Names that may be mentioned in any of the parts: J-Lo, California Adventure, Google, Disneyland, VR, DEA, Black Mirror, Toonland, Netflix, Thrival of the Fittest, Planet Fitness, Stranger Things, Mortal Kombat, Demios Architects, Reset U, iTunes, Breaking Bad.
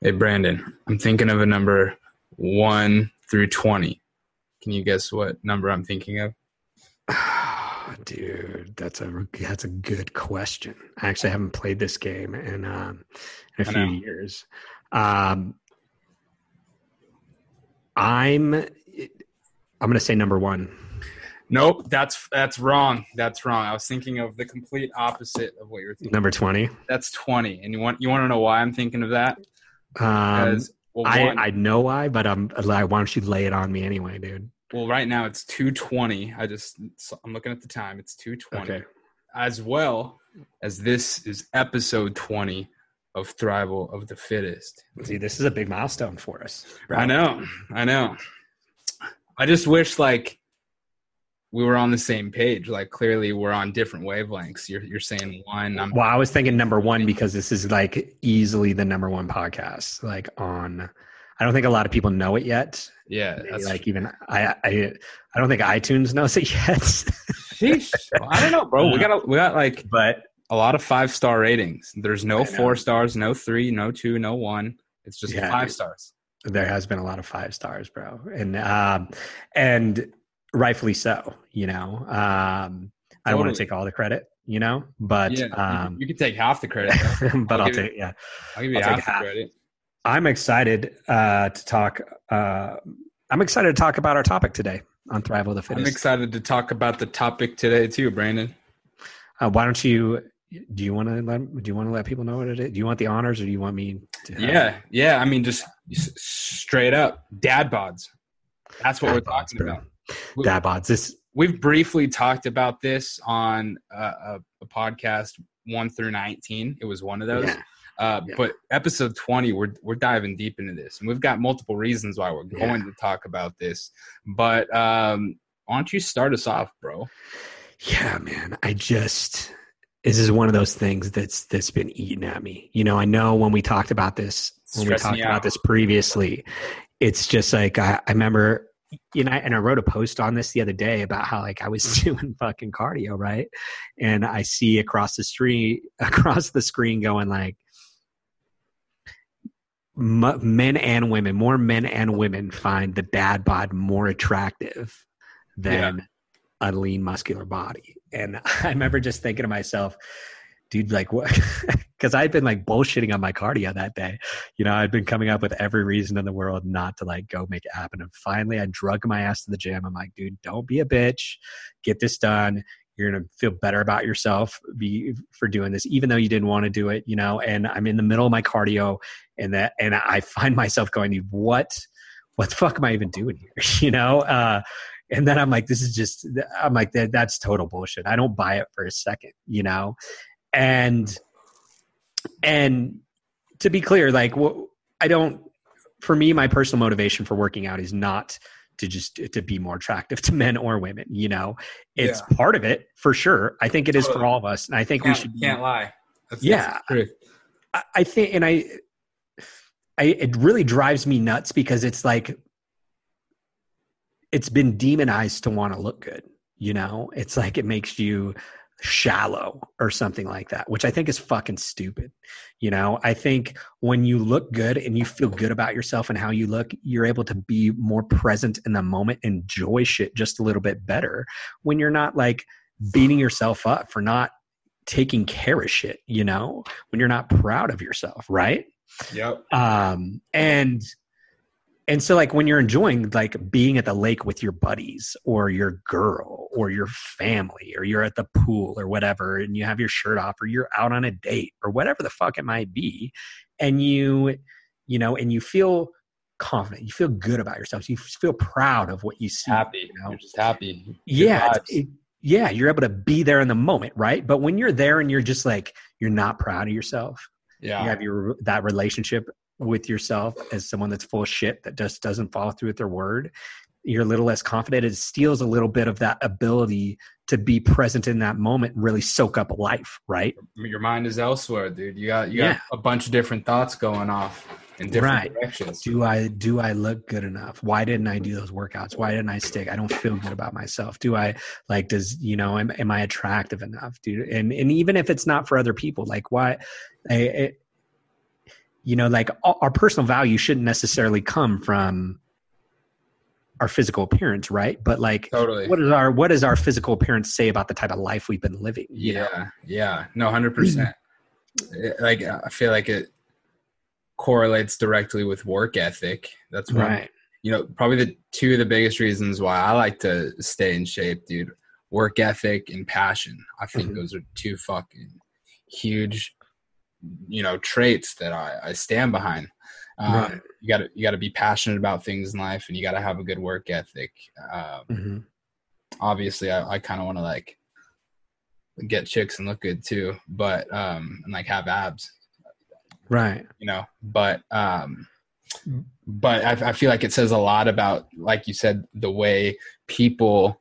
Hey, Brandon, I'm thinking of a number 1 through 20. Can you guess what number I'm thinking of? Oh, dude, that's a good question. I actually haven't played this game in a few years. I'm going to say number 1. Nope, that's wrong. That's wrong. I was thinking of the complete opposite of what you were thinking. Number 20. That's 20. And you want to know why I'm thinking of that? Because, I know why, but why don't you lay it on me anyway, dude? Well, right now it's 2:20. I'm looking at the time. It's 2:20. Okay. As well as this is episode 20 of Thrival of the Fittest. See, this is a big milestone for us. Right? I know. I just wish we were on the same page. Clearly we're on different wavelengths. You're saying 1. I was thinking number 1 because this is easily the number 1 podcast. I don't think a lot of people know it yet. Yeah. I don't think iTunes knows it yet. Sheesh. Well, I don't know, bro. We got a lot of 5-star ratings. There's no 4 stars, no 3, no 2, no 1. It's just 5 stars. There has been a lot of 5 stars, bro. And rightfully so, totally. I don't want to take all the credit, but you can take half the credit, but I'll give you half the credit. I'm excited to talk about our topic today on Thrival of the Fittest. I'm excited to talk about the topic today too, Brandon. Why don't you? Do you want to let people know what it is? Do you want the honors, or do you want me to? Yeah. I mean, just straight up dad bods. That's what we're talking about. Dad bods. We've briefly talked about this on a podcast 1 through 19. It was one of those. Yeah. But episode 20, we're diving deep into this, and we've got multiple reasons why we're going to talk about this. But why don't you start us off, bro? Yeah, man. This is one of those things that's been eating at me. I know when we talked about this, previously, it's just I remember. And I wrote a post on this the other day about how I was doing fucking cardio, right? And I see across the screen going men and women, more men and women find the dad bod more attractive than a lean muscular body. And I remember just thinking to myself, dude, what? Because I'd been bullshitting on my cardio that day. I'd been coming up with every reason in the world not to go make it happen. And finally I drug my ass to the gym. I'm like, dude, don't be a bitch. Get this done. You're going to feel better about yourself for doing this, even though you didn't want to do it, and I'm in the middle of my cardio and I find myself going, what the fuck am I even doing here? And then I'm like, that's total bullshit. I don't buy it for a second, And to be clear, for me, my personal motivation for working out is not to be more attractive to men or women, it's part of it for sure. I think it is for all of us. And I think can't lie. That's I think, and I, it really drives me nuts because it's been demonized to want to look good. It makes you shallow or something like that, which I think is fucking stupid. I think when you look good and you feel good about yourself and how you look, you're able to be more present in the moment, enjoy shit just a little bit better when you're not beating yourself up for not taking care of shit, when you're not proud of yourself. Right. Yep. And so when you're enjoying being at the lake with your buddies or your girl or your family, or you're at the pool or whatever, and you have your shirt off or you're out on a date or whatever the fuck it might be. And you you feel confident, you feel good about yourself. You feel proud of what you see. Happy. You're just happy. Good vibes. You're able to be there in the moment. Right. But when you're there and you're just you're not proud of yourself. Yeah. You have that relationship with yourself as someone that's full of shit that just doesn't follow through with their word. You're a little less confident. It steals a little bit of that ability to be present in that moment and really soak up life. Right. Your mind is elsewhere, dude. You got a bunch of different thoughts going off in different directions. Do I look good enough? Why didn't I do those workouts? Why didn't I stick? I don't feel good about myself. Do I am I attractive enough, dude? And even if it's not for other people, why You know, like our personal value shouldn't necessarily come from our physical appearance, right? But like, totally. What does our physical appearance say about the type of life we've been living? Yeah. No, 100%. Like, I feel like it correlates directly with work ethic. That's right. You know, probably the two of the biggest reasons why I like to stay in shape, dude, work ethic and passion. I think those are two fucking huge, you know, traits that I stand behind. Right. You gotta be passionate about things in life, and you gotta have a good work ethic. Obviously I kind of want to like get chicks and look good too, but, and like have abs, right. You know, but I feel like it says a lot about, like you said, the way people,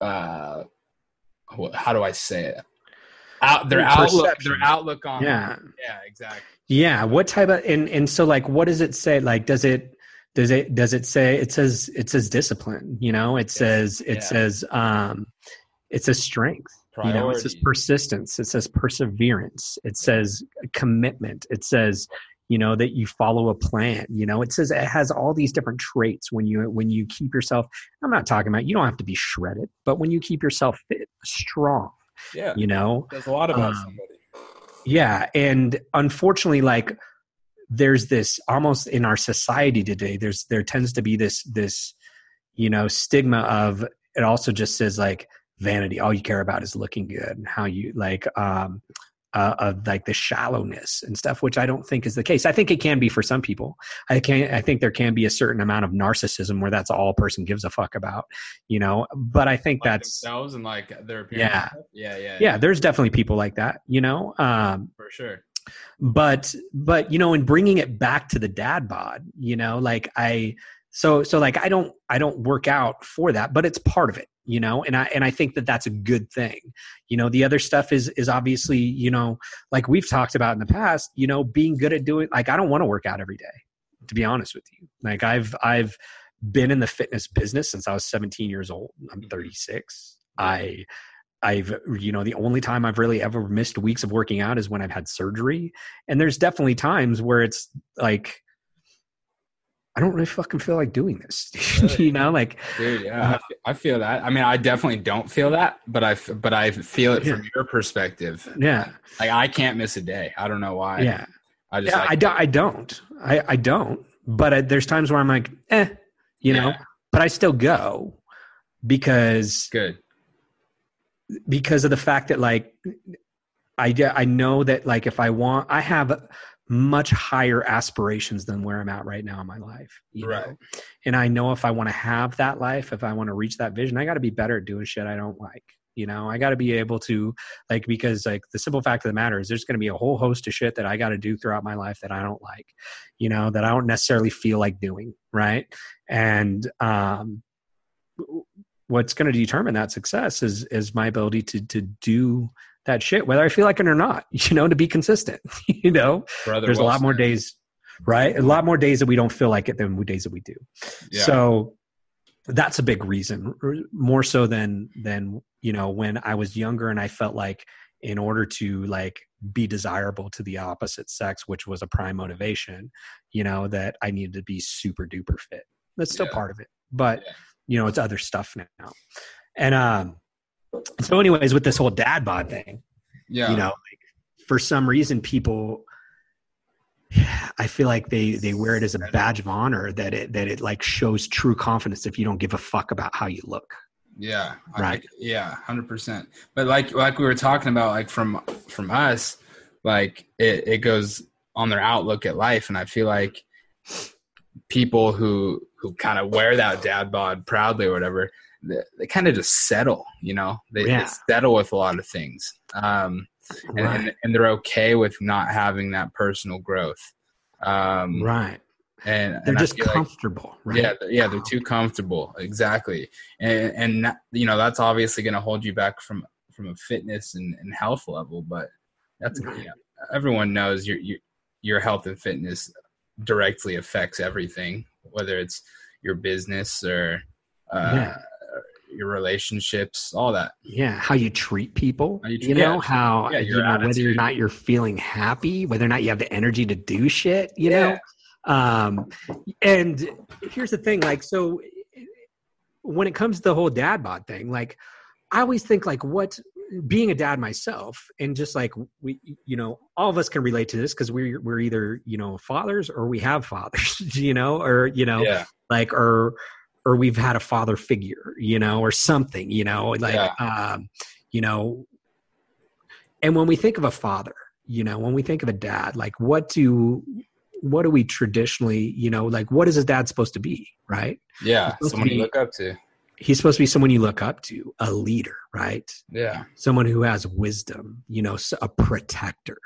how do I say it? Their outlook on it. Yeah, exactly. Yeah. What type of, and so like, what does it say? Like, does it say, it says discipline, you know, it says strength, priority. You know, it says persistence, it says perseverance, it says commitment, it says, you know, that you follow a plan, you know, it says, it has all these different traits when you keep yourself, I'm not talking about, you don't have to be shredded, but when you keep yourself fit, strong, yeah, you know, there's a lot about somebody. Yeah. And unfortunately, like there's this almost in our society today, there tends to be this, you know, stigma of, it also just says like vanity. All you care about is looking good and how you like, of like the shallowness and stuff, which I don't think is the case. I think it can be for some people. I think there can be a certain amount of narcissism where that's all a person gives a fuck about, you know, but I think like that's themselves and like their appearance. Yeah. There's definitely people like that, you know? For sure. But, you know, in bringing it back to the dad bod, you know, like so like, I don't work out for that, but it's part of it. You know, and I think that that's a good thing. You know, the other stuff is obviously, you know, like we've talked about in the past, you know, being good at doing, like, I don't want to work out every day, to be honest with you. Like I've been in the fitness business since I was 17 years old. I'm 36. I've, you know, the only time I've really ever missed weeks of working out is when I've had surgery. And there's definitely times where it's like, I don't really fucking feel like doing this, you know, like, dude, yeah, I feel that. I mean, I definitely don't feel that, but I feel it from your perspective. Yeah. Like I can't miss a day. I don't know why. Yeah. I don't, but there's times where I'm like, you know, but I still go because of the fact that like, I know that like, if I want, I have much higher aspirations than where I'm at right now in my life. You know? And I know if I want to have that life, if I want to reach that vision, I got to be better at doing shit I don't like. You know, I got to be able to like, because like the simple fact of the matter is there's going to be a whole host of shit that I got to do throughout my life that I don't like, you know, that I don't necessarily feel like doing. Right. And, what's going to determine that success is my ability to do that shit, whether I feel like it or not, you know, to be consistent, you know, there's a lot more days, right? A lot more days that we don't feel like it than days that we do. Yeah. So that's a big reason, more so than, you know, when I was younger and I felt like in order to like be desirable to the opposite sex, which was a prime motivation, you know, that I needed to be super duper fit. That's still part of it, but you know, it's other stuff now. And, so anyways, with this whole dad bod thing, you know, like for some reason, people, I feel like they wear it as a badge of honor that it like shows true confidence if you don't give a fuck about how you look. Yeah. Right. 100%. But like we were talking about, like from us, like it goes on their outlook at life. And I feel like people who kind of wear that dad bod proudly or whatever, they kind of just settle, you know, they settle with a lot of things. And they're okay with not having that personal growth. Right. And they're just comfortable. Like, right? Yeah. They're too comfortable. Exactly. And that, you know, that's obviously going to hold you back from a fitness and health level, but that's, you know, everyone knows your health and fitness directly affects everything, whether it's your business or, your relationships, all that. Yeah. How you treat people, how you know, whether or not you're feeling happy, whether or not you have the energy to do shit, you know? And here's the thing, like, so when it comes to the whole dad bod thing, like, I always think, like, what, being a dad myself, and just like we, you know, all of us can relate to this because we're either, you know, fathers, or we have fathers, you know, or, you know, like, or we've had a father figure, you know, or something, you know, like, you know, and when we think of a father, you know, when we think of a dad, like, what do we traditionally, you know, like, what is a dad supposed to be? Right. Yeah. Someone you look up to. He's supposed to be someone you look up to, a leader, right? Yeah. Someone who has wisdom, you know, a protector,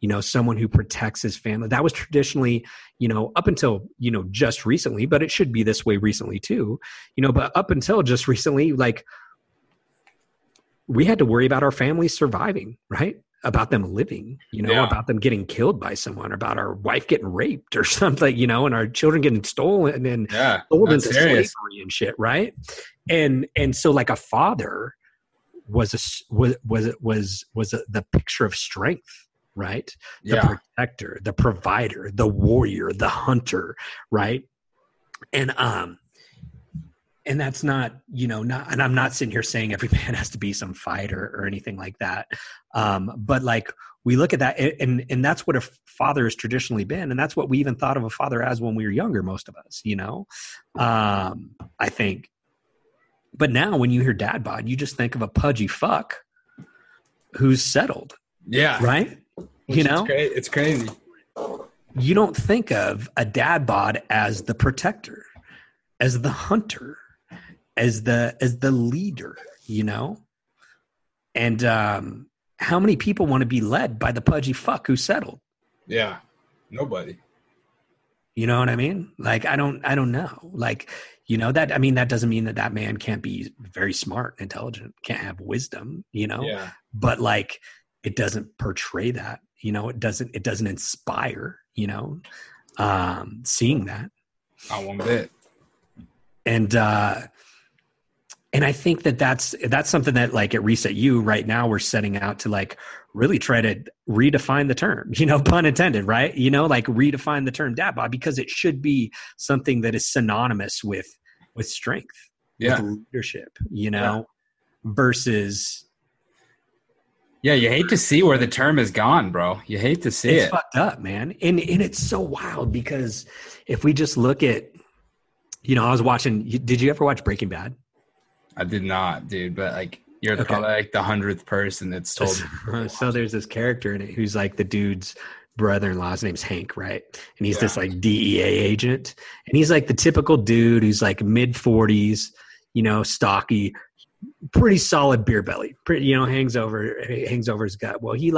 you know, someone who protects his family. That was traditionally, you know, up until, you know, just recently, but it should be this way recently too, you know, but up until just recently, like, we had to worry about our families surviving, right? About them living, you know, about them getting killed by someone, about our wife getting raped or something, you know, and our children getting stolen and sold into slavery and shit, right? And so, like, a father was the picture of strength, right? The protector, the provider, the warrior, the hunter, right? And that's not, you know, and I'm not sitting here saying every man has to be some fighter or anything like that. But, like, we look at that, and that's what a father has traditionally been. And that's what we even thought of a father as when we were younger, most of us, you know, I think. But now when you hear dad bod, you just think of a pudgy fuck who's settled. Yeah. Right? Which, you know? It's crazy. You don't think of a dad bod as the protector, as the hunter, as the leader, you know? And how many people want to be led by the pudgy fuck who settled? Yeah, nobody. You know what I mean? Like, I don't know. Like, you know, that, I mean, that doesn't mean that man can't be very smart, intelligent, can't have wisdom, you know? Yeah. But, like, it doesn't portray that, you know, it doesn't inspire, you know, seeing that. Not one bit. And I think that that's something that, like, at Reset U right now, we're setting out to, like, really try to redefine the term, you know, pun intended, right? You know, like, redefine the term dad bod, because it should be something that is synonymous with strength, with leadership, you know, versus. Yeah. You hate to see where the term is gone, bro. You hate to see it. It's fucked up, man. And it's so wild, because if we just look at, you know, I was watching, did you ever watch Breaking Bad? I did not, dude, but, like, you're probably, like, the 100th person that's told me. So there's this character in it who's, like, the dude's brother-in-law. His name's Hank, right? And he's this, like, DEA agent. And he's, like, the typical dude who's, like, mid-40s, you know, stocky, pretty solid beer belly, pretty, you know, hangs over his gut. Well, he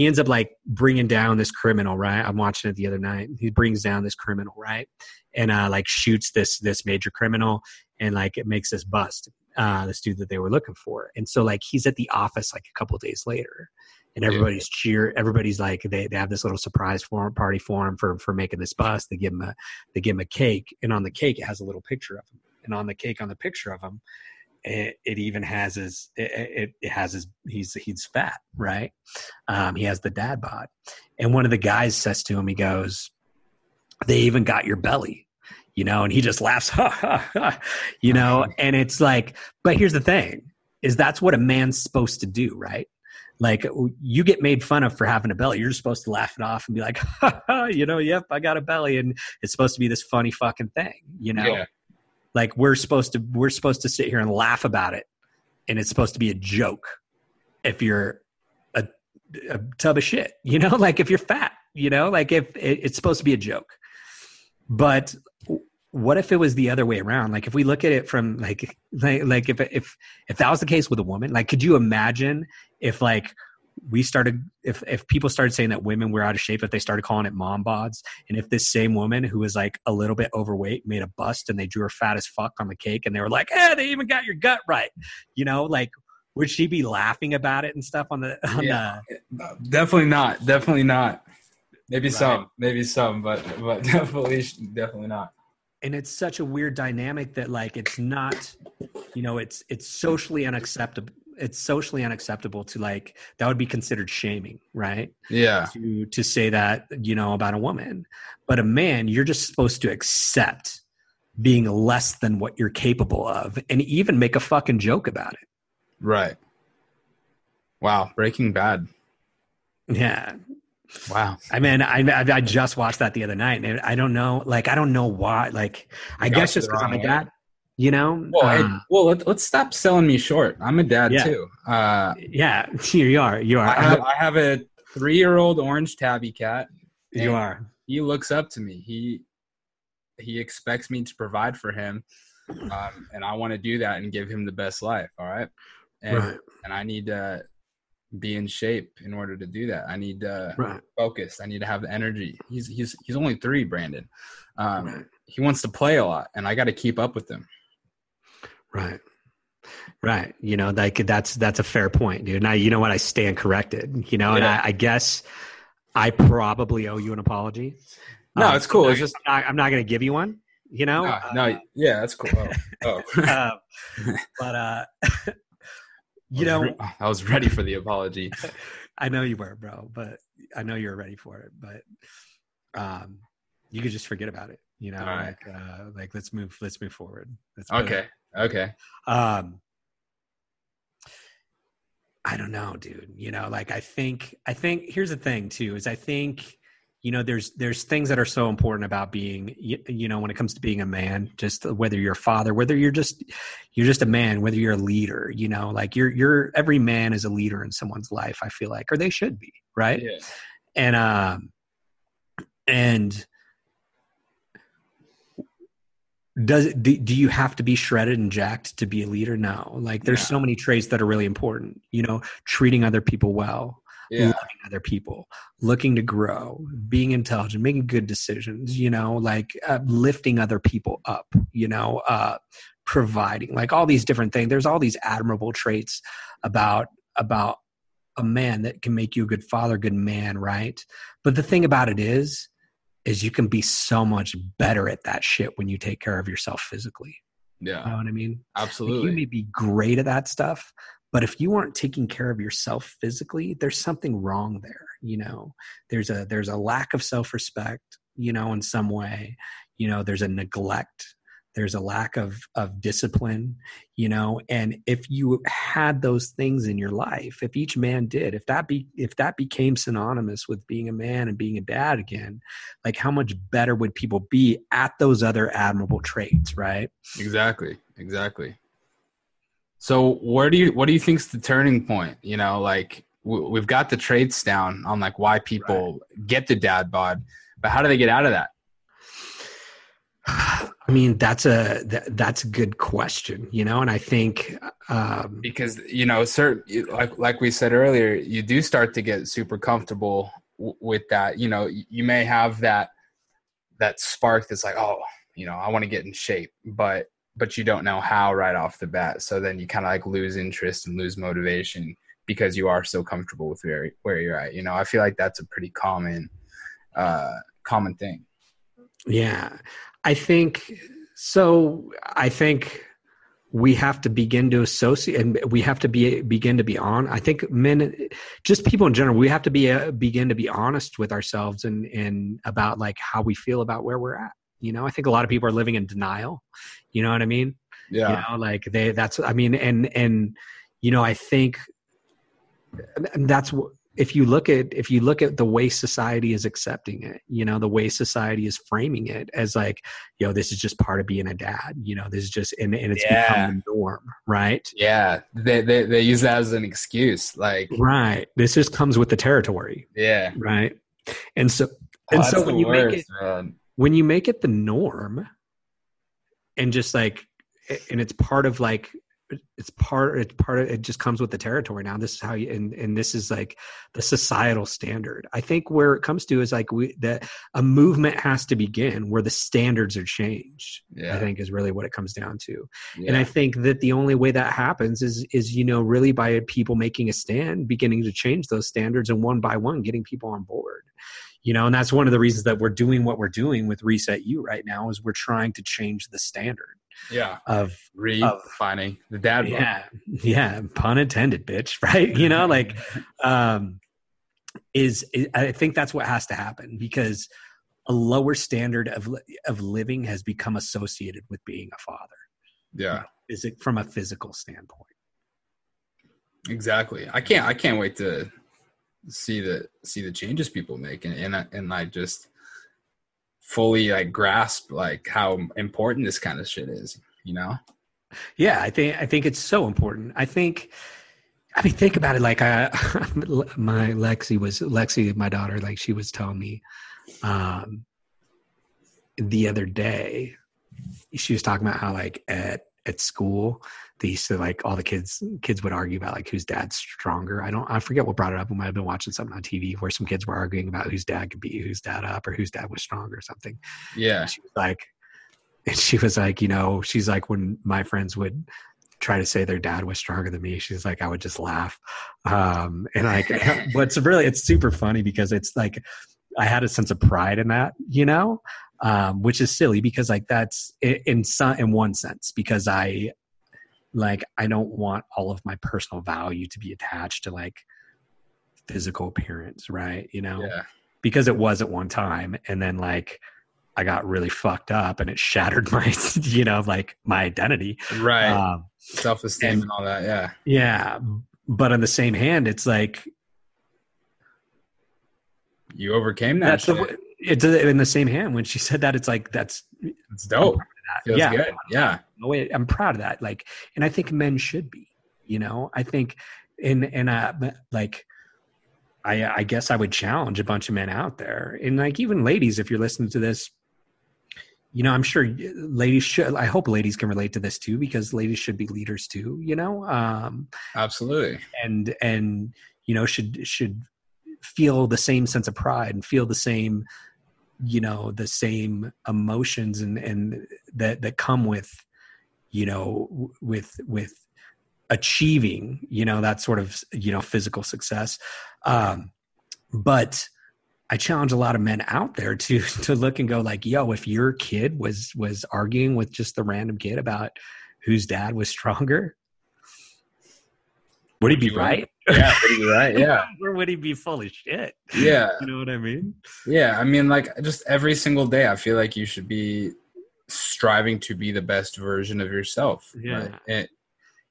ends up, like, bringing down this criminal, right? I'm watching it the other night. He brings down this criminal, right? And, like, shoots this major criminal, and, like, it makes this bust, this dude that they were looking for. And so, like, he's at the office, like, a couple of days later, and everybody's everybody's, like, they have this little surprise party for him for making this bust. They give him a cake, and on the cake it has a little picture of him. And on the cake, on the picture of him, it even has he's fat, right? He has the dad bod. And one of the guys says to him, he goes, "They even got your belly," you know, and he just laughs, ha, ha, ha, you know, and it's like, but here's the thing, is that's what a man's supposed to do, right? Like, you get made fun of for having a belly. You're just supposed to laugh it off and be like, ha, ha, you know, yep, I got a belly. And it's supposed to be this funny fucking thing, you know? Yeah. Like, we're supposed to sit here and laugh about it, and it's supposed to be a joke if you're a tub of shit, you know, like, if you're fat, you know, like, if it's supposed to be a joke. But what if it was the other way around? Like, if we look at it from like if that was the case with a woman, like, could you imagine if, like, we started, if people started saying that women were out of shape, if they started calling it mom bods, and if this same woman who was, like, a little bit overweight made a bust and they drew her fat as fuck on the cake, and they were like, "Hey, they even got your gut right," you know, like, would she be laughing about it and stuff on the definitely not. Maybe some, but definitely not. And it's such a weird dynamic that, like, it's not, you know, it's socially unacceptable. It's socially unacceptable to, like, that would be considered shaming, right? Yeah. To say that, you know, about a woman. But a man, you're just supposed to accept being less than what you're capable of and even make a fucking joke about it. Right. Wow. Breaking Bad. Yeah. Wow. I mean, I just watched that the other night, and I don't know, like, I don't know why, like, I guess just because I'm a dad, you know? Well, let's stop selling me short. I'm a dad too. Yeah, you are. I have a 3-year-old orange tabby cat. You are. He looks up to me. He expects me to provide for him. And I want to do that and give him the best life. All right. And I need to be in shape in order to do that. I need to focus. I need to have the energy. He's only 3, Brandon. He wants to play a lot, and I got to keep up with him. Right. You know, like that's a fair point, dude. Now, you know what? I stand corrected, you know, and I guess I probably owe you an apology. No, it's cool. It's just, I'm not going to give you one, you know? No. Yeah, that's cool. Oh. You know, I was ready for the apology. I know you were, bro, but I know you're ready for it, but you could just forget about it, you know, right. Like let's move forward. Okay. I don't know, dude, you know, like I think here's the thing too, is I think, you know, there's things that are so important about being, you know, when it comes to being a man, just whether you're a father, whether you're just a man, whether you're a leader, you know, like you're every man is a leader in someone's life, I feel like, or they should be. Right. Yeah. And do you have to be shredded and jacked to be a leader? No, like there's so many traits that are really important, you know, treating other people well. Yeah. Loving other people, looking to grow, being intelligent, making good decisions, you know, like lifting other people up, you know, providing, like all these different things. There's all these admirable traits about a man that can make you a good father, good man, right? But the thing about it is you can be so much better at that shit when you take care of yourself physically. Yeah. You know what I mean? Absolutely. Like you may be great at that stuff, but if you aren't taking care of yourself physically, there's something wrong there. You know, there's a lack of self-respect, you know, in some way, you know, there's a neglect, there's a lack of discipline, you know, and if you had those things in your life, if each man did, if that became synonymous with being a man and being a dad again, like how much better would people be at those other admirable traits, right? Exactly. So what do you think's the turning point? You know, like we've got the traits down on like why people get the dad bod, but how do they get out of that? I mean, that's a good question, you know? And I think, because, you know, like we said earlier, you do start to get super comfortable with that. You know, you may have that spark that's like, oh, you know, I want to get in shape, but you don't know how right off the bat. So then you kind of like lose interest and lose motivation because you are so comfortable with where you're at. You know, I feel like that's a pretty common thing. Yeah, I think so. I think we have to begin to associate, and we have to begin to be on. I think men, just people in general, we have to begin to be honest with ourselves and about like how we feel about where we're at. You know, I think a lot of people are living in denial. You know what I mean? Yeah. You know, like and you know, I think that's if you look at the way society is accepting it, you know, the way society is framing it as like, you know, this is just part of being a dad, you know, this is just, and it's become the norm, right? Yeah. They use that as an excuse. Like, right. This just comes with the territory. Yeah. Right. And so when you make it, man. When you make it the norm and just like, and it's part of like it's part of, it just comes with the territory now. This is how you, and this is like the societal standard. I think where it comes to is like that a movement has to begin where the standards are changed, I think is really what it comes down to. Yeah. And I think that the only way that happens is, you know, really by people making a stand, beginning to change those standards and one by one getting people on board. You know, and that's one of the reasons that we're doing what we're doing with Reset U right now is we're trying to change the standard. Yeah. Of redefining the dad. Yeah. Book. Yeah. Pun intended, bitch. Right. You know, like, I think that's what has to happen because a lower standard of living has become associated with being a father. Yeah. You know, is it from a physical standpoint? Exactly. I can't wait to see the changes people make and I just fully like grasp like how important this kind of shit is, you know? Yeah, I think it's so important. I mean, think about it. Like my daughter, like she was telling me the other day, she was talking about how like at school, they used to like all the kids would argue about like whose dad's stronger. I forget what brought it up. We might've been watching something on TV where some kids were arguing about whose dad could beat whose dad up or whose dad was stronger or something. Yeah. She was like, you know, she's like, when my friends would try to say their dad was stronger than me, she's like, I would just laugh. And like, what's really, it's super funny because it's like, I had a sense of pride in that, you know? Which is silly because like that's in one sense, because I don't want all of my personal value to be attached to like physical appearance. Right. You know, yeah. Because it was at one time. And then like, I got really fucked up and it shattered my, you know, like my identity. Right. Self-esteem and all that. Yeah. Yeah. But on the same hand, it's like. You overcame that. That's shit. It's in the same hand when she said that. It's like that's dope. That. Yeah, good. Yeah. I'm proud of that. Like, and I think men should be. You know, I think, I guess I would challenge a bunch of men out there, and like even ladies, if you're listening to this, you know, I'm sure ladies should. I hope ladies can relate to this too, because ladies should be leaders too. You know, absolutely. And you know, should feel the same sense of pride and feel the same. You know, the same emotions and that come with, you know, with achieving, you know, that sort of, you know, physical success. But I challenge a lot of men out there to look and go like, yo, if your kid was arguing with just the random kid about whose dad was stronger, would he be right? Yeah, would he be right? Yeah. Or would he be full of shit? Yeah. You know what I mean? Yeah. I mean, like, just every single day, I feel like you should be striving to be the best version of yourself. Yeah. Right?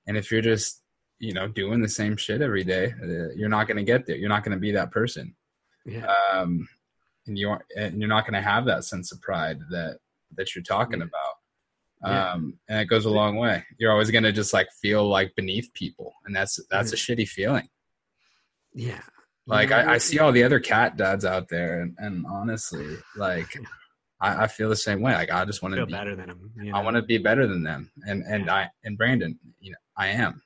And if you're just, you know, doing the same shit every day, you're not going to get there. You're not going to be that person. Yeah. And you're not going to have that sense of pride that you're talking yeah. about. Yeah. And it goes a long way. You're always going to just like feel like beneath people. And that's a shitty feeling. Yeah. Like yeah. I see all the other cat dads out there and honestly, like I feel the same way. Like I just want to be better than them. You know? I want to be better than them. And yeah. And Brandon, you know, I am.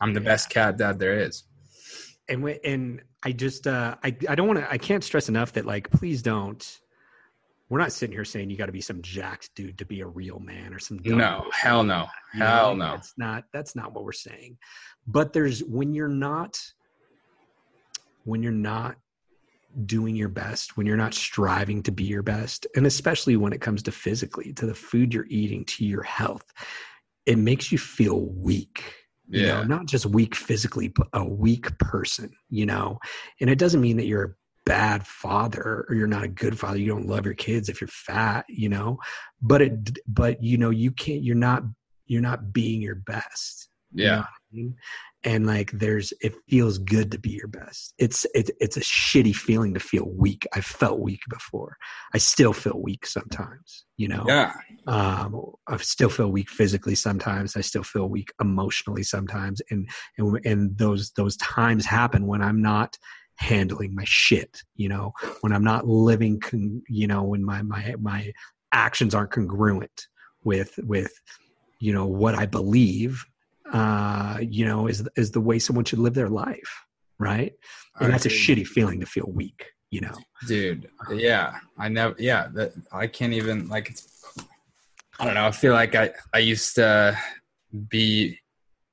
I'm the yeah. best cat dad there is. And I just, I can't stress enough that like, please don't. We're not sitting here saying you got to be some jacked dude to be a real man or some. No, hell no. Hell no. That's not what we're saying. But there's when you're not doing your best, when you're not striving to be your best, and especially when it comes to physically, to the food you're eating, to your health, it makes you feel weak. Yeah. You know, not just weak physically, but a weak person, you know, and it doesn't mean that you're a bad father or you're not a good father, you don't love your kids if you're fat, you know, but you know, you can't, you're not being your best. Yeah. You know what I mean? And like, it feels good to be your best. It's a shitty feeling to feel weak. I felt weak before. I still feel weak sometimes, you know? Yeah. I still feel weak physically sometimes. I still feel weak emotionally sometimes. And those times happen when I'm not handling my shit, you know, when I'm not living, you know, when my actions aren't congruent with, you know, what I believe, is the way someone should live their life, right? And that's a shitty feeling to feel weak, you know. Dude, yeah, I never, yeah, that, I can't even, like, it's, I don't know, I feel like I used to be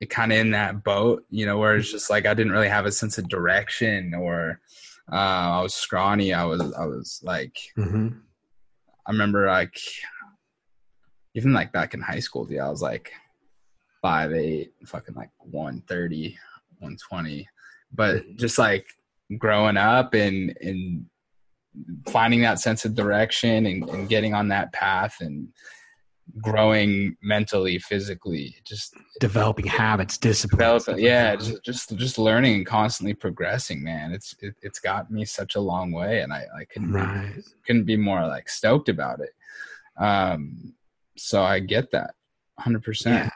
kind of in that boat, you know, where it's just like I didn't really have a sense of direction, or I was scrawny. I was like, mm-hmm. I remember like even like back in high school, dude, I was like 5'8", fucking like 130, 120. But just like growing up and finding that sense of direction and getting on that path and growing mentally, physically, just developing habits, discipline. Yeah, just learning and constantly progressing, man. It's got me such a long way, and I couldn't be more like stoked about it. So I get that 100%.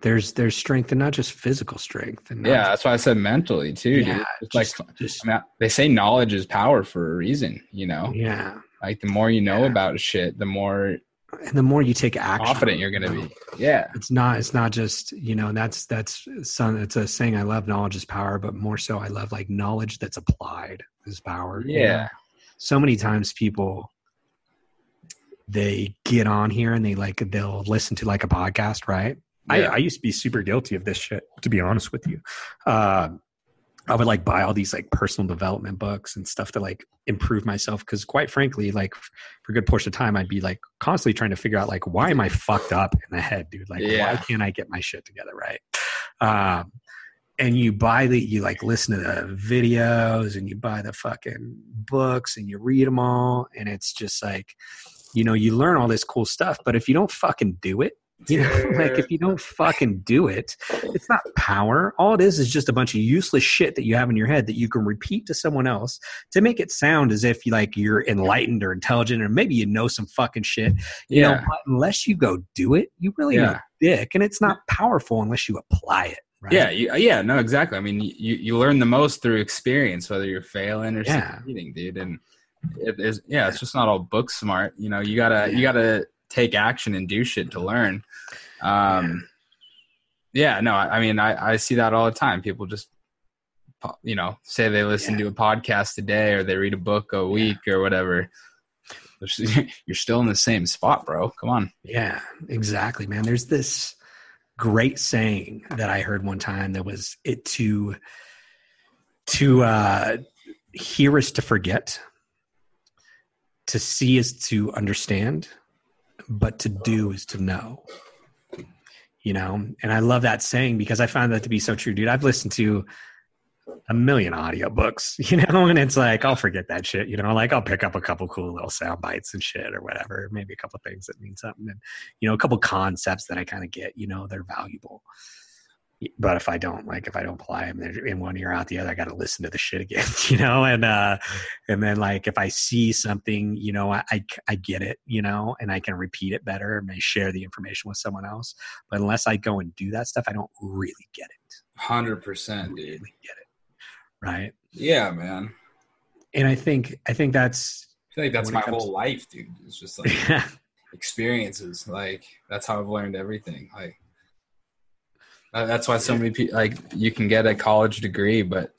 There's strength, and not just physical strength. And that's why I said mentally too. Yeah, dude. It's I mean, they say knowledge is power for a reason, you know? Yeah. Like the more you know about shit, the more you take action, confident you're going to be. Yeah. It's not just, you know, that's a saying I love, knowledge is power, but more so I love like knowledge that's applied is power. Yeah. You know? So many times people, they get on here and they'll listen to like a podcast, right? Yeah. I used to be super guilty of this shit, to be honest with you. I would like buy all these like personal development books and stuff to like improve myself. Cause quite frankly, like for a good portion of time, I'd be like constantly trying to figure out like, why am I fucked up in the head, dude? Like, why can't I get my shit together? Right. And you like listen to the videos and you buy the fucking books and you read them all. And it's just like, you know, you learn all this cool stuff, but if you don't fucking do it, you know, like if you don't fucking do it, it's not power. All it is just a bunch of useless shit that you have in your head that you can repeat to someone else to make it sound as if you're enlightened or intelligent, or maybe you know some fucking shit. You know, but unless you go do it, you really are a dick, and it's not powerful unless you apply it. Right? Yeah, no, exactly. I mean, you learn the most through experience, whether you're failing or succeeding, dude. And it's just not all book smart. You know, you gotta take action and do shit to learn. I see that all the time. People just, you know, say they listen to a podcast a day or they read a book a week or whatever. You're still in the same spot, bro. Come on. Yeah, exactly, man. There's this great saying that I heard one time that was it to hear is to forget, to see is to understand, but to do is to know, you know? And I love that saying because I found that to be so true, dude. I've listened to a million audiobooks, you know, and it's like, I'll forget that shit, you know, like I'll pick up a couple cool little sound bites and shit or whatever, maybe a couple things that mean something and, you know, a couple concepts that I kind of get, you know, they're valuable. But if I don't apply them in one ear out the other, I got to listen to the shit again, you know? And then like, if I see something, you know, I get it, you know, and I can repeat it better and may share the information with someone else. But unless I go and do that stuff, I don't really get it. 100%, dude. I really get it. Right. Yeah, man. And I think that's, I feel like that's my whole life, dude. It's just like experiences. Like that's how I've learned everything. Like, that's why so many people, like, you can get a college degree, but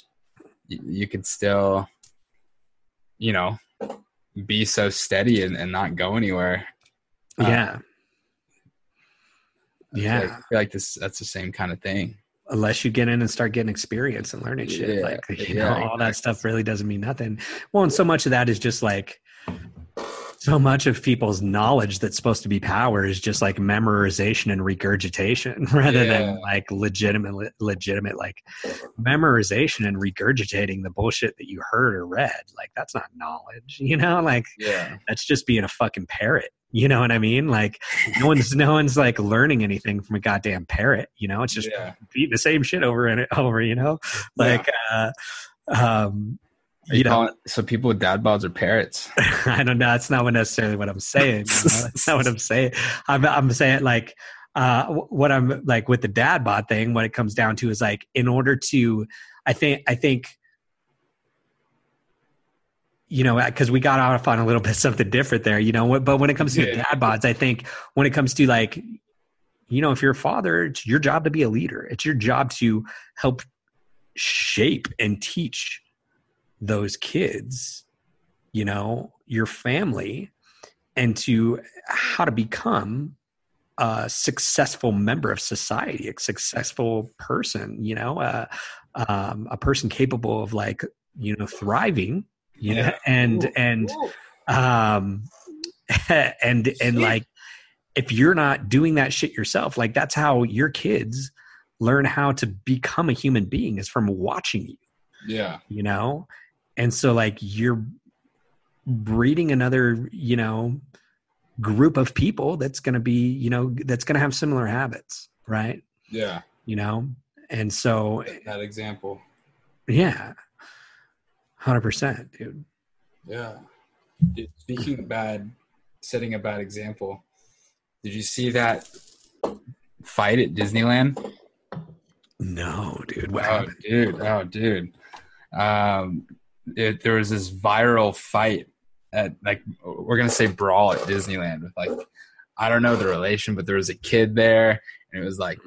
you could still, you know, be so steady and not go anywhere. I feel like that's the same kind of thing. Unless you get in and start getting experience and learning shit. All that stuff really doesn't mean nothing. Well, and so much of that is just like, so much of people's knowledge that's supposed to be power is just like memorization and regurgitation rather than like legitimate, like memorization and regurgitating the bullshit that you heard or read. Like that's not knowledge, you know, like that's just being a fucking parrot. You know what I mean? Like no one's like learning anything from a goddamn parrot, you know, it's just beating the same shit over and over, you know, like, you know, so people with dad bods are parrots. I don't know. That's not necessarily what I'm saying. You know? That's not what I'm saying. I'm saying like what I'm like with the dad bod thing. What it comes down to is like in order to, I think, you know, because we got off on a little bit something different there. You know, but when it comes to the dad bods, I think when it comes to like. you know, if you're a father, it's your job to be a leader. It's your job to help shape and teach those kids, you know, your family, and to how to become a successful member of society, a successful person, you know, a person capable of, like, you know, thriving, you know, and like, if you're not doing that shit yourself, like, that's how your kids learn how to become a human being, is from watching you. Yeah. You know? And so, like, you're breeding another, you know, group of people that's going to be, you know, that's going to have similar habits. Right. Yeah. You know? And so that example. Yeah. 100%, dude. Yeah. Dude, speaking of bad, setting a bad example. Did you see that fight at Disneyland? No, dude. What happened? Oh, dude. There was this viral fight at, like, we're going to say brawl at Disneyland with, like, I don't know the relation, but there was a kid there, and it was like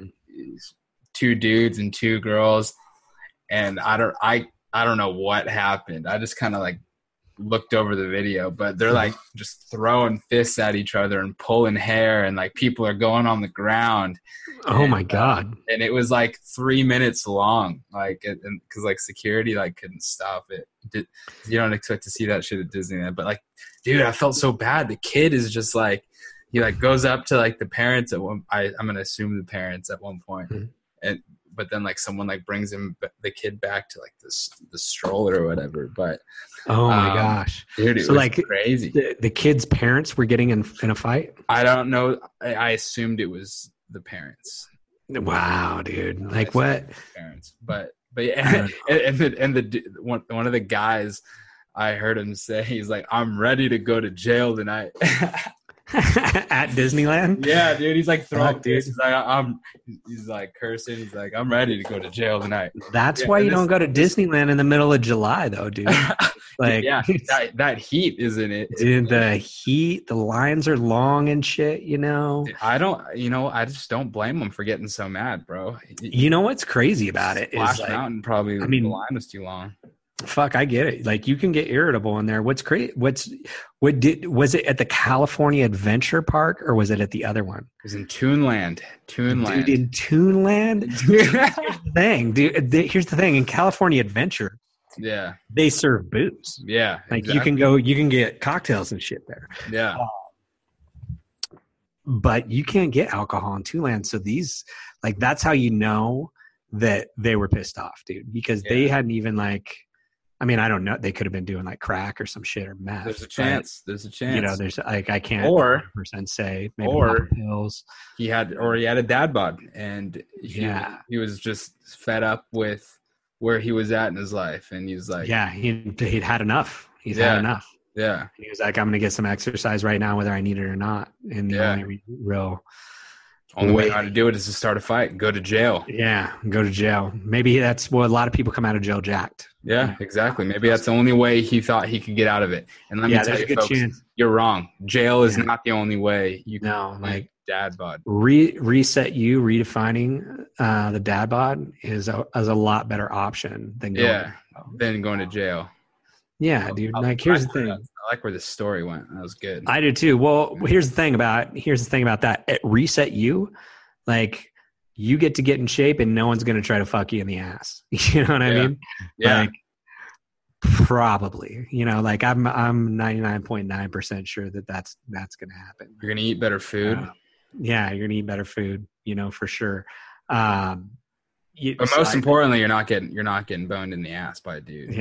two dudes and two girls. And I don't know what happened. I just kind of, like, looked over the video, but they're, like, just throwing fists at each other and pulling hair, and, like, people are going on the ground. Oh, my God. And it was, like, 3 minutes long, like, because, like, security, like, couldn't stop it. You don't expect to see that shit at Disneyland, but, like, dude, I felt so bad. The kid is just, like, he, like, goes up to, like, the parents at one, I'm going to assume the parents at one point, mm-hmm. But then, like, someone, like, brings him, the kid, back to, like, the stroller or whatever. But oh my gosh, dude, it was, like, crazy. The kid's parents were getting in a fight. I don't know. I assumed it was the parents. Wow, dude! Like, what? Parents, but yeah, and one of the guys, I heard him say, he's like, "I'm ready to go to jail tonight." At Disneyland? Yeah, dude. He's like throwing dudes. He's like, he's like cursing. He's like, "I'm ready to go to jail tonight." That's why you don't go to Disneyland in the middle of July, though, dude. Like, yeah, that heat, isn't it? Dude, the heat, the lines are long and shit, you know? I just don't blame them for getting so mad, bro. You know what's crazy about it? Splash Mountain, like, probably, I mean, the line was too long. Fuck, I get it. Like, you can get irritable in there. What's great? Was it at the California Adventure Park, or was it at the other one? It was in Toonland. Dude, in Toonland? Here's the thing. In California Adventure, yeah, they serve booze. Yeah. Like, exactly. You can go, you can get cocktails and shit there. Yeah. But you can't get alcohol in Toonland. So these, like, that's how you know that they were pissed off, dude, because they hadn't even, like, I mean, I don't know. They could have been doing, like, crack or some shit, or meth. There's a chance. You know, there's, like, I can't 100% say. Maybe or pills. He had a dad bod, and he was just fed up with where he was at in his life, and he's like, yeah, he'd had enough. He's had enough. Yeah, he was like, I'm gonna get some exercise right now, whether I need it or not. And the only real. Only way how to do it is to start a fight and go to jail. Yeah, go to jail. Maybe that's what a lot of people come out of jail jacked. Yeah, exactly. Maybe that's the only way he thought he could get out of it. And let me tell you, folks, you're wrong. Jail is not the only way you can like dad bod. Reset U, redefining the dad bod is a lot better option than going to jail. Yeah, dude. Like, here's the thing. I like where the story went. That was good. I do too. Well, here's the thing about that. At Reset U, like, you get to get in shape, and no one's going to try to fuck you in the ass. You know what I mean? Yeah. Like, probably. You know, like, I'm 99.9% sure that's going to happen. You're going to eat better food. You're going to eat better food. You know, for sure. But most importantly, you're not getting boned in the ass by a dude.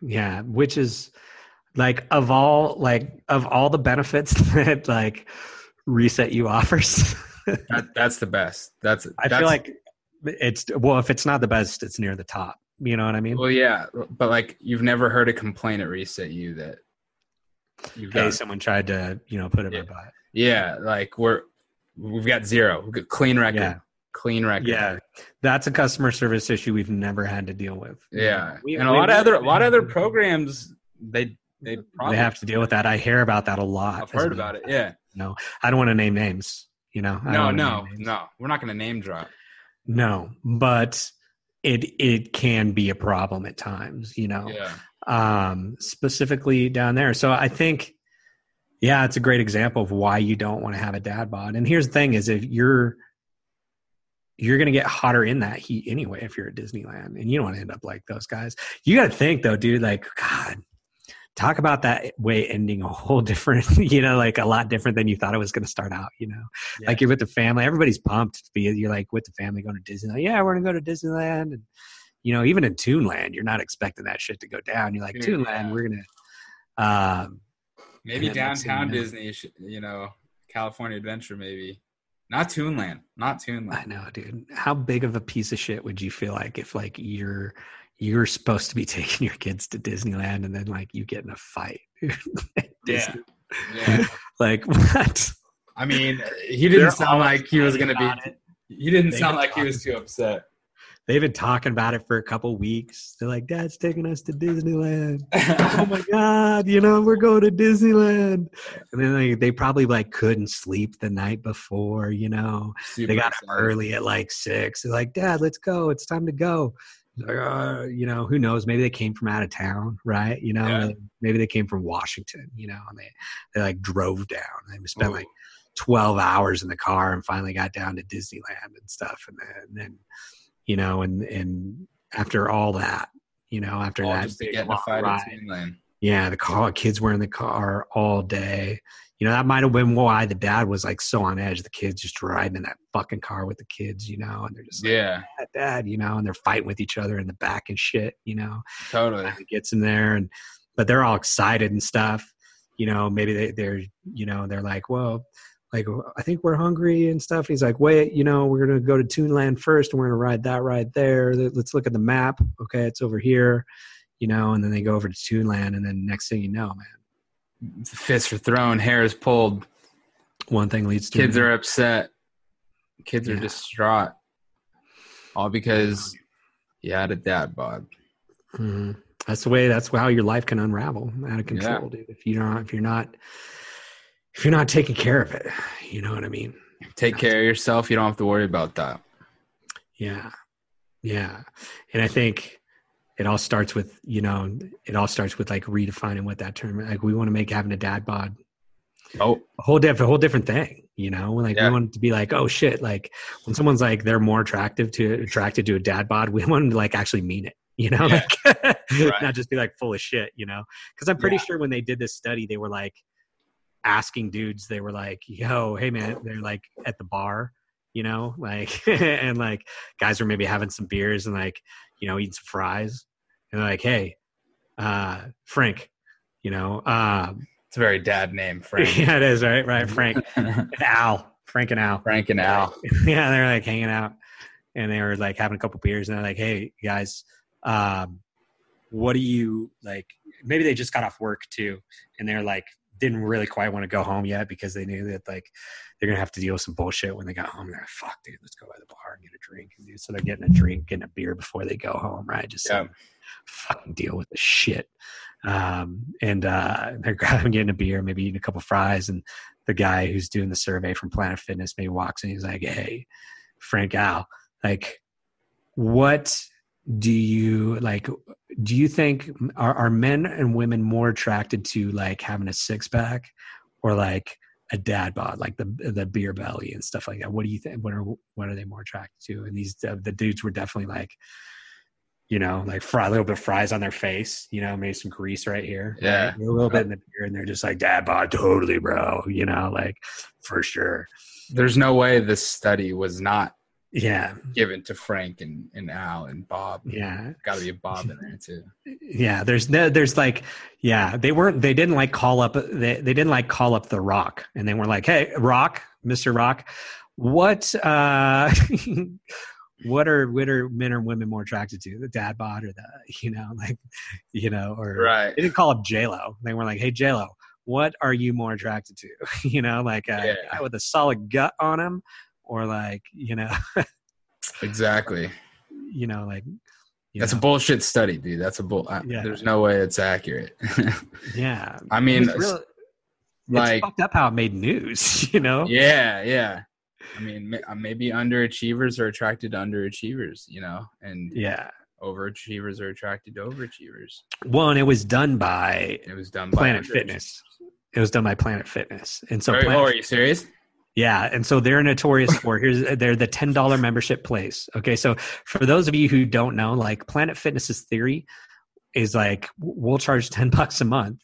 Yeah, which is, like, of all the benefits that, like, Reset U offers, that's the best. I feel like it's, well, if it's not the best, it's near the top. You know what I mean? Well, yeah, but, like, you've never heard a complaint at Reset U that someone tried to, you know, put in my butt. Yeah, like, we've got zero. We've got clean record. Yeah. Clean record. Yeah, that's a customer service issue we've never had to deal with. Yeah, a lot of other programs they have to deal with that. I hear about that a lot. I've heard about it. Yeah, no, I don't want to name names. you know? No, we're not going to name drop. No, but it can be a problem at times, you know? Yeah. Specifically down there. So I think, yeah, it's a great example of why you don't want to have a dad bod. And here's the thing is if you're going to get hotter in that heat anyway, if you're at Disneyland, and you don't want to end up like those guys. You got to think though, dude, like, God, talk about that way ending a whole different, you know, like a lot different than you thought it was going to start out, you know, yeah. Like you're with the family, everybody's pumped to be, you're like with the family going to Disneyland. Yeah, we're going to go to Disneyland. And, you know, even in Toonland, you're not expecting that shit to go down. You're like, dude, Toonland, yeah. We're going to, maybe downtown Disney, you know, California Adventure, maybe. Not Toonland. I know, dude. How big of a piece of shit would you feel like if like you're supposed to be taking your kids to Disneyland and then like you get in a fight? Yeah. Yeah. Like what? I mean, he didn't sound like he was going to be. He didn't sound like he was too upset. They've been talking about it for a couple weeks. They're like, Dad's taking us to Disneyland. Oh my God, you know, we're going to Disneyland. And then they probably like couldn't sleep the night before, you know. Super they got up early at like 6. They're like, Dad, let's go. It's time to go. Like, you know, who knows? Maybe they came from out of town, right? You know, yeah. Maybe they came from Washington, you know, and they like drove down. They spent like 12 hours in the car and finally got down to Disneyland and stuff. And then you know, and after all that, you know, after that, just to get in a fight at Toonland. Yeah, kids were in the car all day. You know, that might have been why the dad was like so on edge. The kids just riding in that fucking car with the kids, you know, and they're just like, yeah, dad, you know, and they're fighting with each other in the back and shit, you know. Totally. It gets in there, but they're all excited and stuff. You know, maybe they're, you know, they're like, well, like, I think we're hungry and stuff. He's like, wait, you know, we're going to go to Toonland first and we're going to ride that right there. Let's look at the map. Okay, it's over here, you know, and then they go over to Toonland and then next thing you know, man. Fists are thrown, hair is pulled. One thing leads to kids are upset. Kids are distraught. All because you had a dad bod. Mm-hmm. That's how your life can unravel out of control, dude. If you're not taking care of it, you know what I mean? Take care of yourself. You don't have to worry about that. Yeah. Yeah. And I think it all starts with like redefining what that term, like we want to make having a dad bod a whole different thing, you know, like we want it to be like, oh shit. Like when someone's like, they're more attracted to a dad bod, we want them to like actually mean it. You know, like, right. Not just be like full of shit, you know? Cause I'm pretty sure when they did this study, they were like, asking dudes, they were like, yo, hey man, they're like at the bar, you know, like and like guys were maybe having some beers and like, you know, eating some fries and they're like, hey, Frank, you know, it's a very dad name, Frank. Yeah, it is, right, Frank. Frank and Al. Yeah, they're like hanging out and they were like having a couple beers and they're like, hey guys, what do you like, maybe they just got off work too and they're like didn't really quite want to go home yet because they knew that like they're going to have to deal with some bullshit when they got home. They're like, fuck dude, let's go by the bar and get a drink. And so they're getting a drink and a beer before they go home. Right. Just fucking deal with the shit. And they're getting a beer, maybe eating a couple of fries. And the guy who's doing the survey from Planet Fitness, maybe walks in. He's like, hey, Frank Al, like what do you like, do you think are men and women more attracted to like having a six pack or like a dad bod, like the beer belly and stuff like that? What do you think? What are they more attracted to? And these, the dudes were definitely like, you know, like fry a little bit of fries on their face, you know, maybe some grease right here. Yeah. Right? A little bit in the beer and they're just like, dad bod, totally bro. You know, like for sure. There's no way this study was not given to Frank and Al and Bob. Yeah. Gotta be a Bob in there too. Yeah. They didn't call up the Rock and they were like, hey, Rock, Mr. Rock, what are men or women more attracted to? The dad bod or the, you know, like, you know, or right. They didn't call up J-Lo. They were like, hey, J-Lo, what are you more attracted to? You know, like a guy with a solid gut on him. Or like, you know, exactly. You know, like you that's know. A bullshit study, dude. That's a there's no way it's accurate. Yeah. I mean, it's fucked up how it made news, you know? Yeah. Yeah. I mean, maybe underachievers are attracted to underachievers, you know, and yeah, overachievers are attracted to overachievers. Well, and it was done by Planet Fitness. It was done by Planet Fitness. And so, oh, are you serious? Yeah. And so they're notorious for, they're the $10 membership place. Okay. So for those of you who don't know, like Planet Fitness's theory is like, we'll charge $10 a month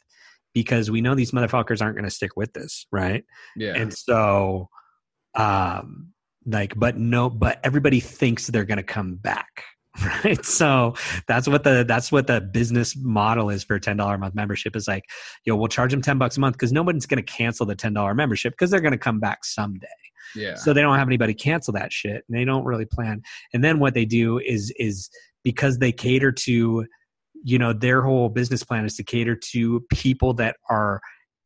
because we know these motherfuckers aren't going to stick with this. Right. Yeah. And so, but everybody thinks they're going to come back. Right. So that's what the business model is for $10 a month membership is like, yo, we'll charge them $10 a month because nobody's going to cancel the $10 membership because they're going to come back someday. Yeah. So they don't have anybody cancel that shit and they don't really plan. And then what they do is because they cater to, you know, their whole business plan is to cater to people that are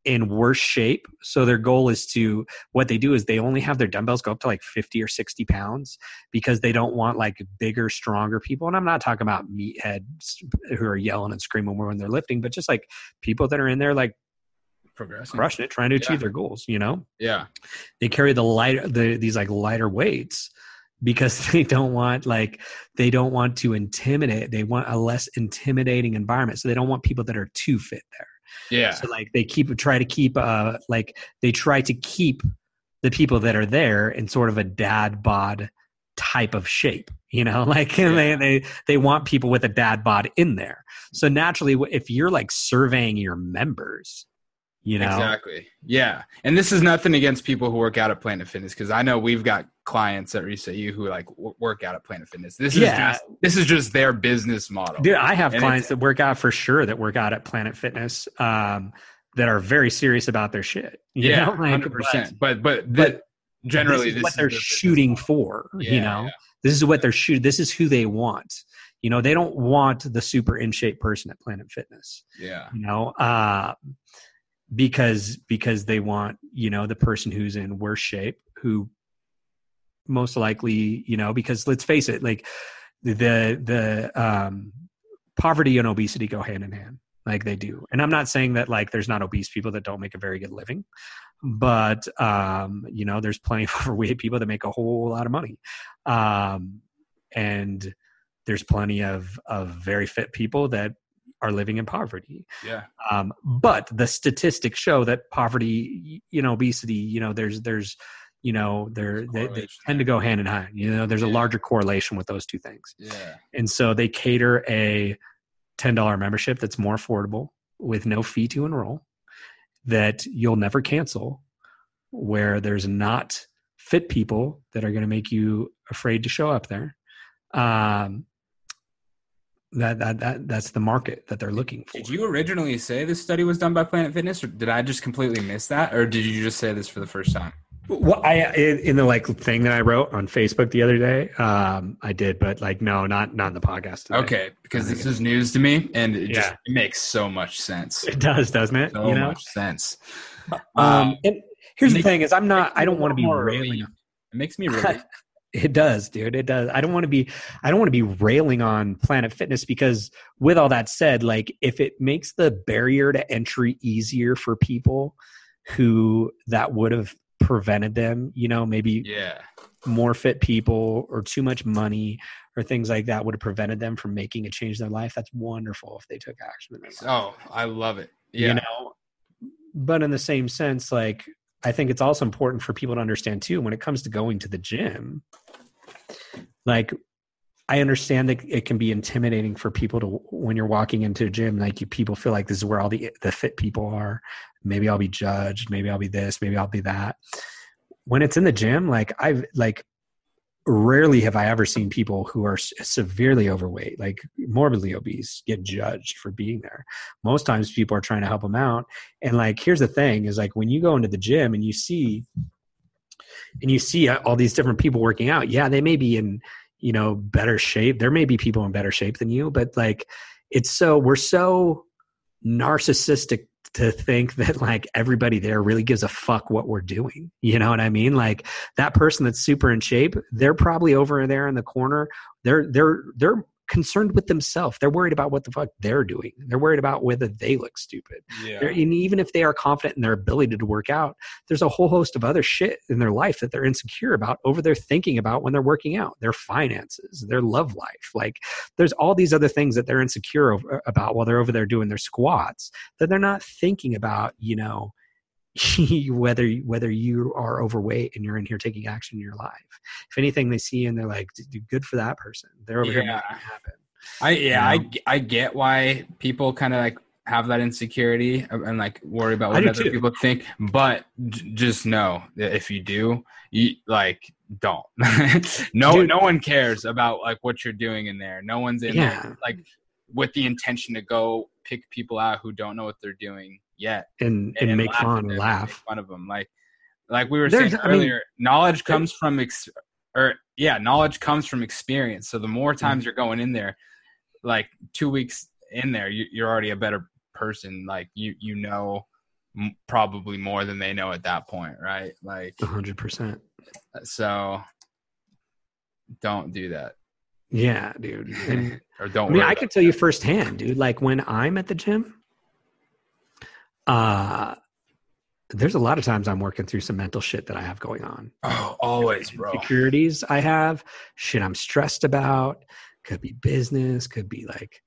in worse shape. So their goal is to, what they do is they only have their dumbbells go up to like 50 or 60 pounds because they don't want like bigger, stronger people. And I'm not talking about meatheads who are yelling and screaming when they're lifting, but just like people that are in there, like progressing, crushing it, trying to achieve their goals, you know? Yeah. They carry these like lighter weights because they don't want to intimidate. They want a less intimidating environment. So they don't want people that are too fit there. Yeah. So like they try to keep the people that are there in sort of a dad bod type of shape, you know, like they want people with a dad bod in there. So naturally, if you're like surveying your members, you know, exactly. Yeah. And this is nothing against people who work out at Planet Fitness. Cause I know we've got clients at Reset U who like work out at Planet Fitness. This is just their business model. Dude, I have clients that work out for sure that work out at Planet Fitness, that are very serious about their shit. Yeah. 100%. But generally this is what they're shooting for, you know, this is what they're shooting. This is who they want. You know, they don't want the super in shape person at Planet Fitness. Yeah. You know, because they want, you know, the person who's in worse shape, who most likely, you know, because let's face it, like the poverty and obesity go hand in hand, like they do. And I'm not saying that like there's not obese people that don't make a very good living, but you know, there's plenty of overweight people that make a whole lot of money, and there's plenty of very fit people that are living in poverty. Yeah. But the statistics show that poverty, you know, obesity, you know, they tend to go hand in hand. You know, there's a larger correlation with those two things. Yeah. And so they cater a $10 membership that's more affordable with no fee to enroll that you'll never cancel, where there's not fit people that are going to make you afraid to show up there. That's the market that they're looking for. Did you originally say this study was done by Planet Fitness, or did I just completely miss that, or did you just say this for the first time? Well, in the like thing that I wrote on Facebook the other day, I did, but like no, not in the podcast today. Okay, because this is news to me, and it makes so much sense. It does, doesn't it? So much sense. And here's the thing: is I don't want to be railing. It makes me really. It does, dude. It does. I don't want to be railing on Planet Fitness because with all that said, like if it makes the barrier to entry easier for people who that would have prevented them, you know, maybe more fit people or too much money or things like that would have prevented them from making a change in their life. That's wonderful if they took action in their life. Oh, I love it. Yeah. You know, but in the same sense, like I think it's also important for people to understand too, when it comes to going to the gym, like I understand that it can be intimidating for people to, when you're walking into a gym, like people feel like this is where all the fit people are. Maybe I'll be judged. Maybe I'll be this, maybe I'll be that. When it's in the gym, like rarely have I ever seen people who are severely overweight, like morbidly obese, get judged for being there. Most times people are trying to help them out. And like, here's the thing is like when you go into the gym and you see all these different people working out, yeah, they may be in, you know, better shape. There may be people in better shape than you, but like, we're so narcissistic to think that like everybody there really gives a fuck what we're doing. You know what I mean? Like that person that's super in shape, they're probably over there in the corner. They're concerned with themselves. They're worried about what the fuck they're doing. They're worried about whether they look stupid. Yeah. And even if they are confident in their ability to work out, there's a whole host of other shit in their life that they're insecure about over their thinking about when they're working out, their finances, their love life. Like there's all these other things that they're insecure about while they're over there doing their squats that they're not thinking about, you know, whether you are overweight and you're in here taking action in your life. If anything, they see you and they're like, good for that person. They're over here making it happen. I get why people kind of like have that insecurity and like worry about what other people think, but just know that if you do, you like don't. No one cares about like what you're doing in there. No one's in there like with the intention to go pick people out who don't know what they're doing yet and make fun and laugh. Make fun of them. Like we were saying earlier, knowledge comes from knowledge comes from experience. So the more times you're going in there, like 2 weeks in there, you're already a better person. Like you know probably more than they know at that point, right? Like 100%. So don't do that. Yeah, dude. Or don't. I could tell you firsthand, dude. Like when I'm at the gym, there's a lot of times I'm working through some mental shit that I have going on. Oh, always, bro. Insecurities I have, shit I'm stressed about. Could be business, could be like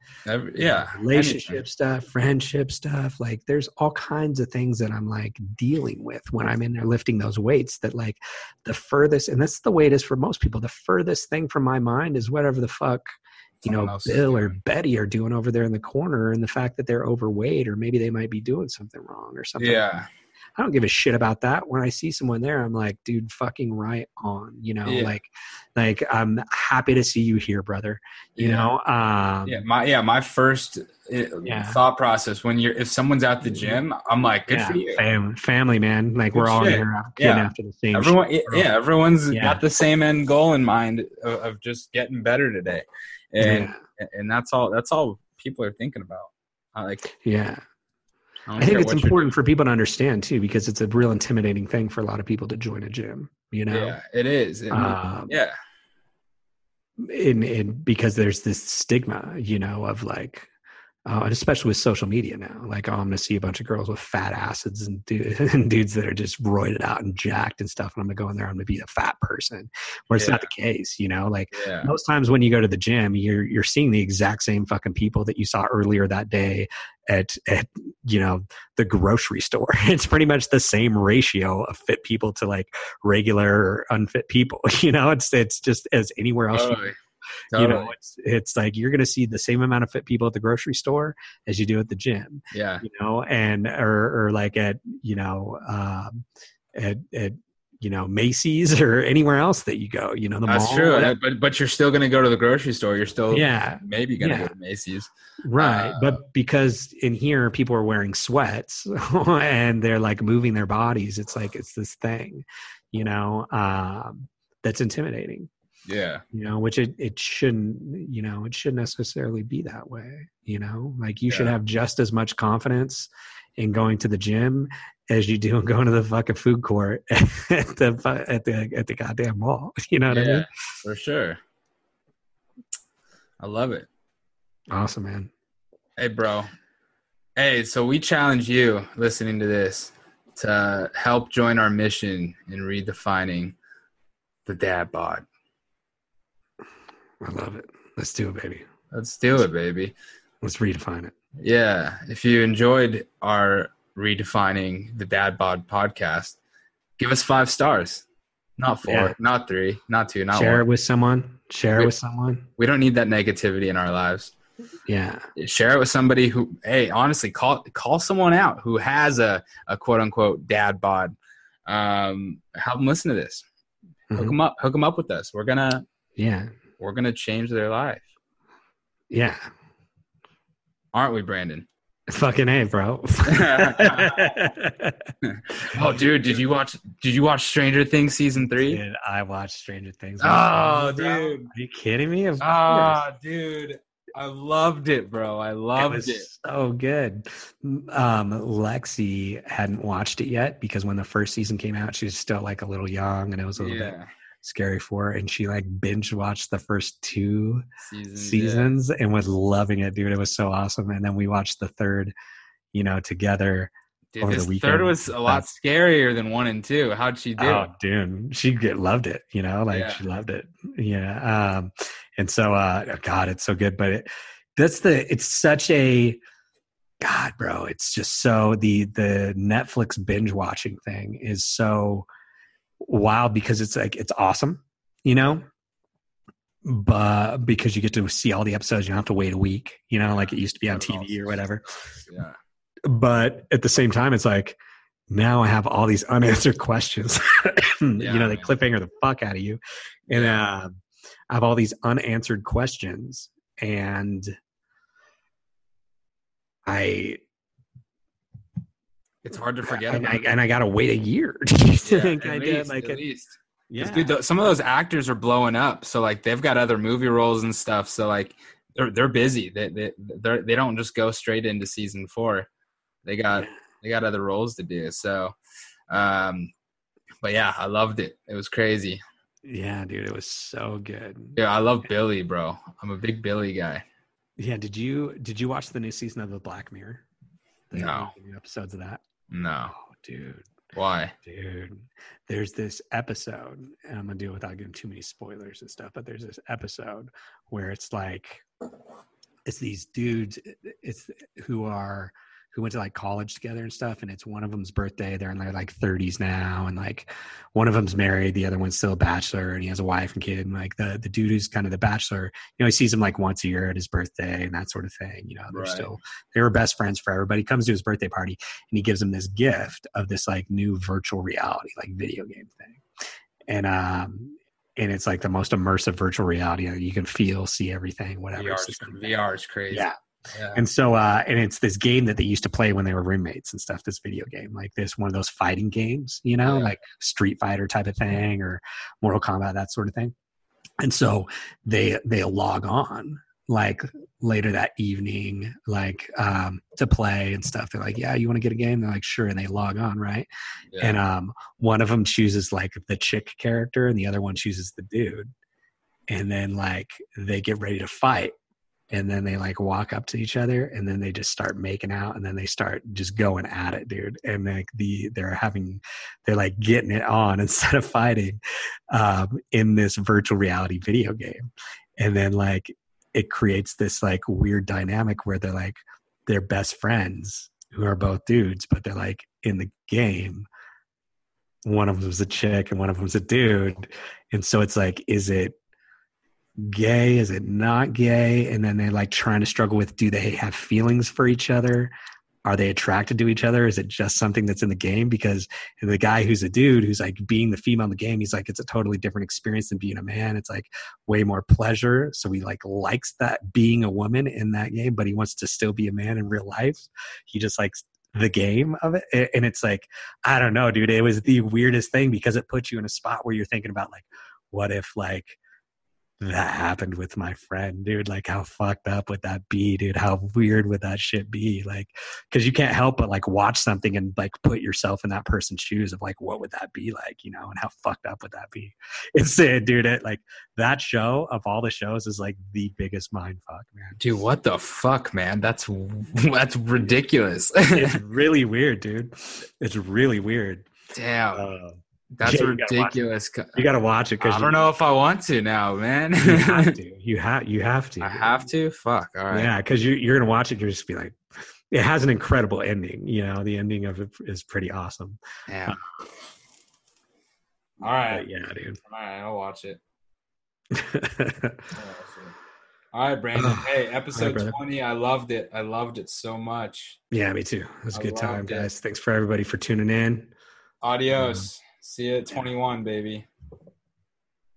relationship anything. Stuff, friendship stuff. Like there's all kinds of things that I'm like dealing with when I'm in there lifting those weights that like the furthest, and that's the way it is for most people, the furthest thing from my mind is whatever the fuck, you know, Bill or Betty are doing over there in the corner and the fact that they're overweight or maybe they might be doing something wrong or something. Yeah. Like I don't give a shit about that. When I see someone there, I'm like, dude, fucking right on, you know, like I'm happy to see you here, brother. You know? My first thought process when if someone's at the gym, I'm like, good for you. Family, man. Like good we're shit. All here getting after the same. Everyone's got the same end goal in mind of just getting better today. And that's all people are thinking about. I think it's important for people to understand too, because it's a real intimidating thing for a lot of people to join a gym, you know? Yeah, it is. And because there's this stigma, you know, of like, and especially with social media now, like, oh, I'm going to see a bunch of girls with fat asses and dudes that are just roided out and jacked and stuff. And I'm going to go in there, I'm going to be a fat person, where it's not the case, you know, like most times when you go to the gym, you're seeing the exact same fucking people that you saw earlier that day at, you know, the grocery store. It's pretty much the same ratio of fit people to like regular or unfit people, you know, it's just as anywhere else. Totally. You know, it's like you're going to see the same amount of fit people at the grocery store as you do at the gym. Yeah, you know, and or like at, you know, at you know, Macy's or anywhere else that you go. You know, the mall. That's true. But you're still going to go to the grocery store. You're still maybe going to go to Macy's. Right. But because in here people are wearing sweats and they're like moving their bodies. It's like it's this thing, you know, that's intimidating. Yeah. You know, which it shouldn't, you know, it shouldn't necessarily be that way, you know, like you should have just as much confidence in going to the gym as you do in going to the fucking food court at the goddamn mall. You know what I mean? For sure. I love it. Awesome, man. Hey, bro. Hey, so we challenge you listening to this to help join our mission in redefining the dad bod. I love it. Let's do it, baby. Let's redefine it. Yeah. If you enjoyed our Redefining the Dad Bod podcast, give us 5 stars. Not 4, not 3, not 2, not 1. Share it with someone. We don't need that negativity in our lives. Yeah. Share it with somebody who, hey, honestly, call someone out who has a quote unquote dad bod. Help them listen to this. Mm-hmm. Hook them up with us. We're going to change their life. Yeah. Aren't we, Brandon? Fucking A, bro. Oh, dude, did you watch Stranger Things season 3? Dude, I watched Stranger Things. Oh, dude. Bro. Are you kidding me? Dude. I loved it, bro. It was so good. Lexi hadn't watched it yet because when the first season came out, she was still like a little young and it was a little bit. Scary 4, and she like binge watched the first two seasons and was loving it, dude. It was so awesome. And then we watched the third, you know, together. Dude, over the weekend. Third was a lot scarier than one and two. How'd she do? Oh, dude, she loved it. You know, like she loved it. Yeah. And so, God, it's so good. But it's such a, God, bro, it's just so the Netflix binge watching thing is so wild because it's like, it's awesome, you know, but because you get to see all the episodes, you don't have to wait a week, you know, like it used to be on TV or whatever. Yeah. But at the same time, it's like, now I have all these unanswered questions. You know, they cliffhanger the fuck out of you. And I have all these unanswered questions. And it's hard to forget. And I got to wait a year. At least. Yeah. Dude, some of those actors are blowing up. So like they've got other movie roles and stuff. So like they're busy. They don't just go straight into season 4. They got other roles to do. So, but yeah, I loved it. It was crazy. Yeah, dude, it was so good. Yeah, I love Billy, bro. I'm a big Billy guy. Yeah, did you watch the new season of the Black Mirror? No. Episodes of that? No. Oh, dude. Why? Dude, there's this episode, and I'm going to do it without giving too many spoilers and stuff, but there's this episode where it's like, it's these dudes who went to like college together and stuff, and it's one of them's birthday. They're in their like 30s now, and like one of them's married, the other one's still a bachelor, and he has a wife and kid. And like the dude who's kind of the bachelor, you know, he sees him like once a year at his birthday and that sort of thing. You know, they're they were best friends forever. But he comes to his birthday party and he gives him this gift of this like new virtual reality, like video game thing, and it's like the most immersive virtual reality. You can feel, see everything, whatever. VR is crazy. Yeah. Yeah. And so, and it's this game that they used to play when they were roommates and stuff, this video game, like this, one of those fighting games, you know, like Street Fighter type of thing or Mortal Kombat, that sort of thing. And so they log on like later that evening, like, to play and stuff. They're like, yeah, you want to get a game? They're like, sure. And they log on. Right. Yeah. And, one of them chooses like the chick character and the other one chooses the dude. And then like they get ready to fight. And then they like walk up to each other and then they just start making out and then they start just going at it, dude. And like they're like getting it on instead of fighting in this virtual reality video game. And then like it creates this like weird dynamic where they're like, they're best friends who are both dudes, but they're like in the game, one of them's a chick and one of them's a dude. And so it's like, is it gay? Is it not gay? And then they're like trying to struggle with, do they have feelings for each other? Are they attracted to each other? Is it just something that's in the game? Because the guy who's a dude who's like being the female in the game, he's like, it's a totally different experience than being a man. It's like way more pleasure. So he like likes that being a woman in that game, but he wants to still be a man in real life. He just likes the game of it. And it's like, I don't know, dude, it was the weirdest thing because it puts you in a spot where you're thinking about like, what if like that happened with my friend, dude? Like, how fucked up would that be, dude? How weird would that shit be? Like, because you can't help but like watch something and like put yourself in that person's shoes of like, what would that be like, you know? And how fucked up would that be? It's it, dude. It like that show of all the shows is like the biggest mind fuck, man. Dude, what the fuck, man? That's ridiculous. It's really weird, dude. It's really weird. Damn. That's ridiculous. You got to watch it. Cause I don't know if I want to now, man. You have to. You have to. I have to? Fuck. All right. Yeah, because you're going to watch it. You're just be like, it has an incredible ending. You know, the ending of it is pretty awesome. Yeah. All right. Yeah, dude. All right, I'll watch it. All right, Brandon. Hey, episode 20. I loved it. I loved it so much. Yeah, me too. It was a good time, guys. Thanks for everybody for tuning in. Adios. See you at 21, baby.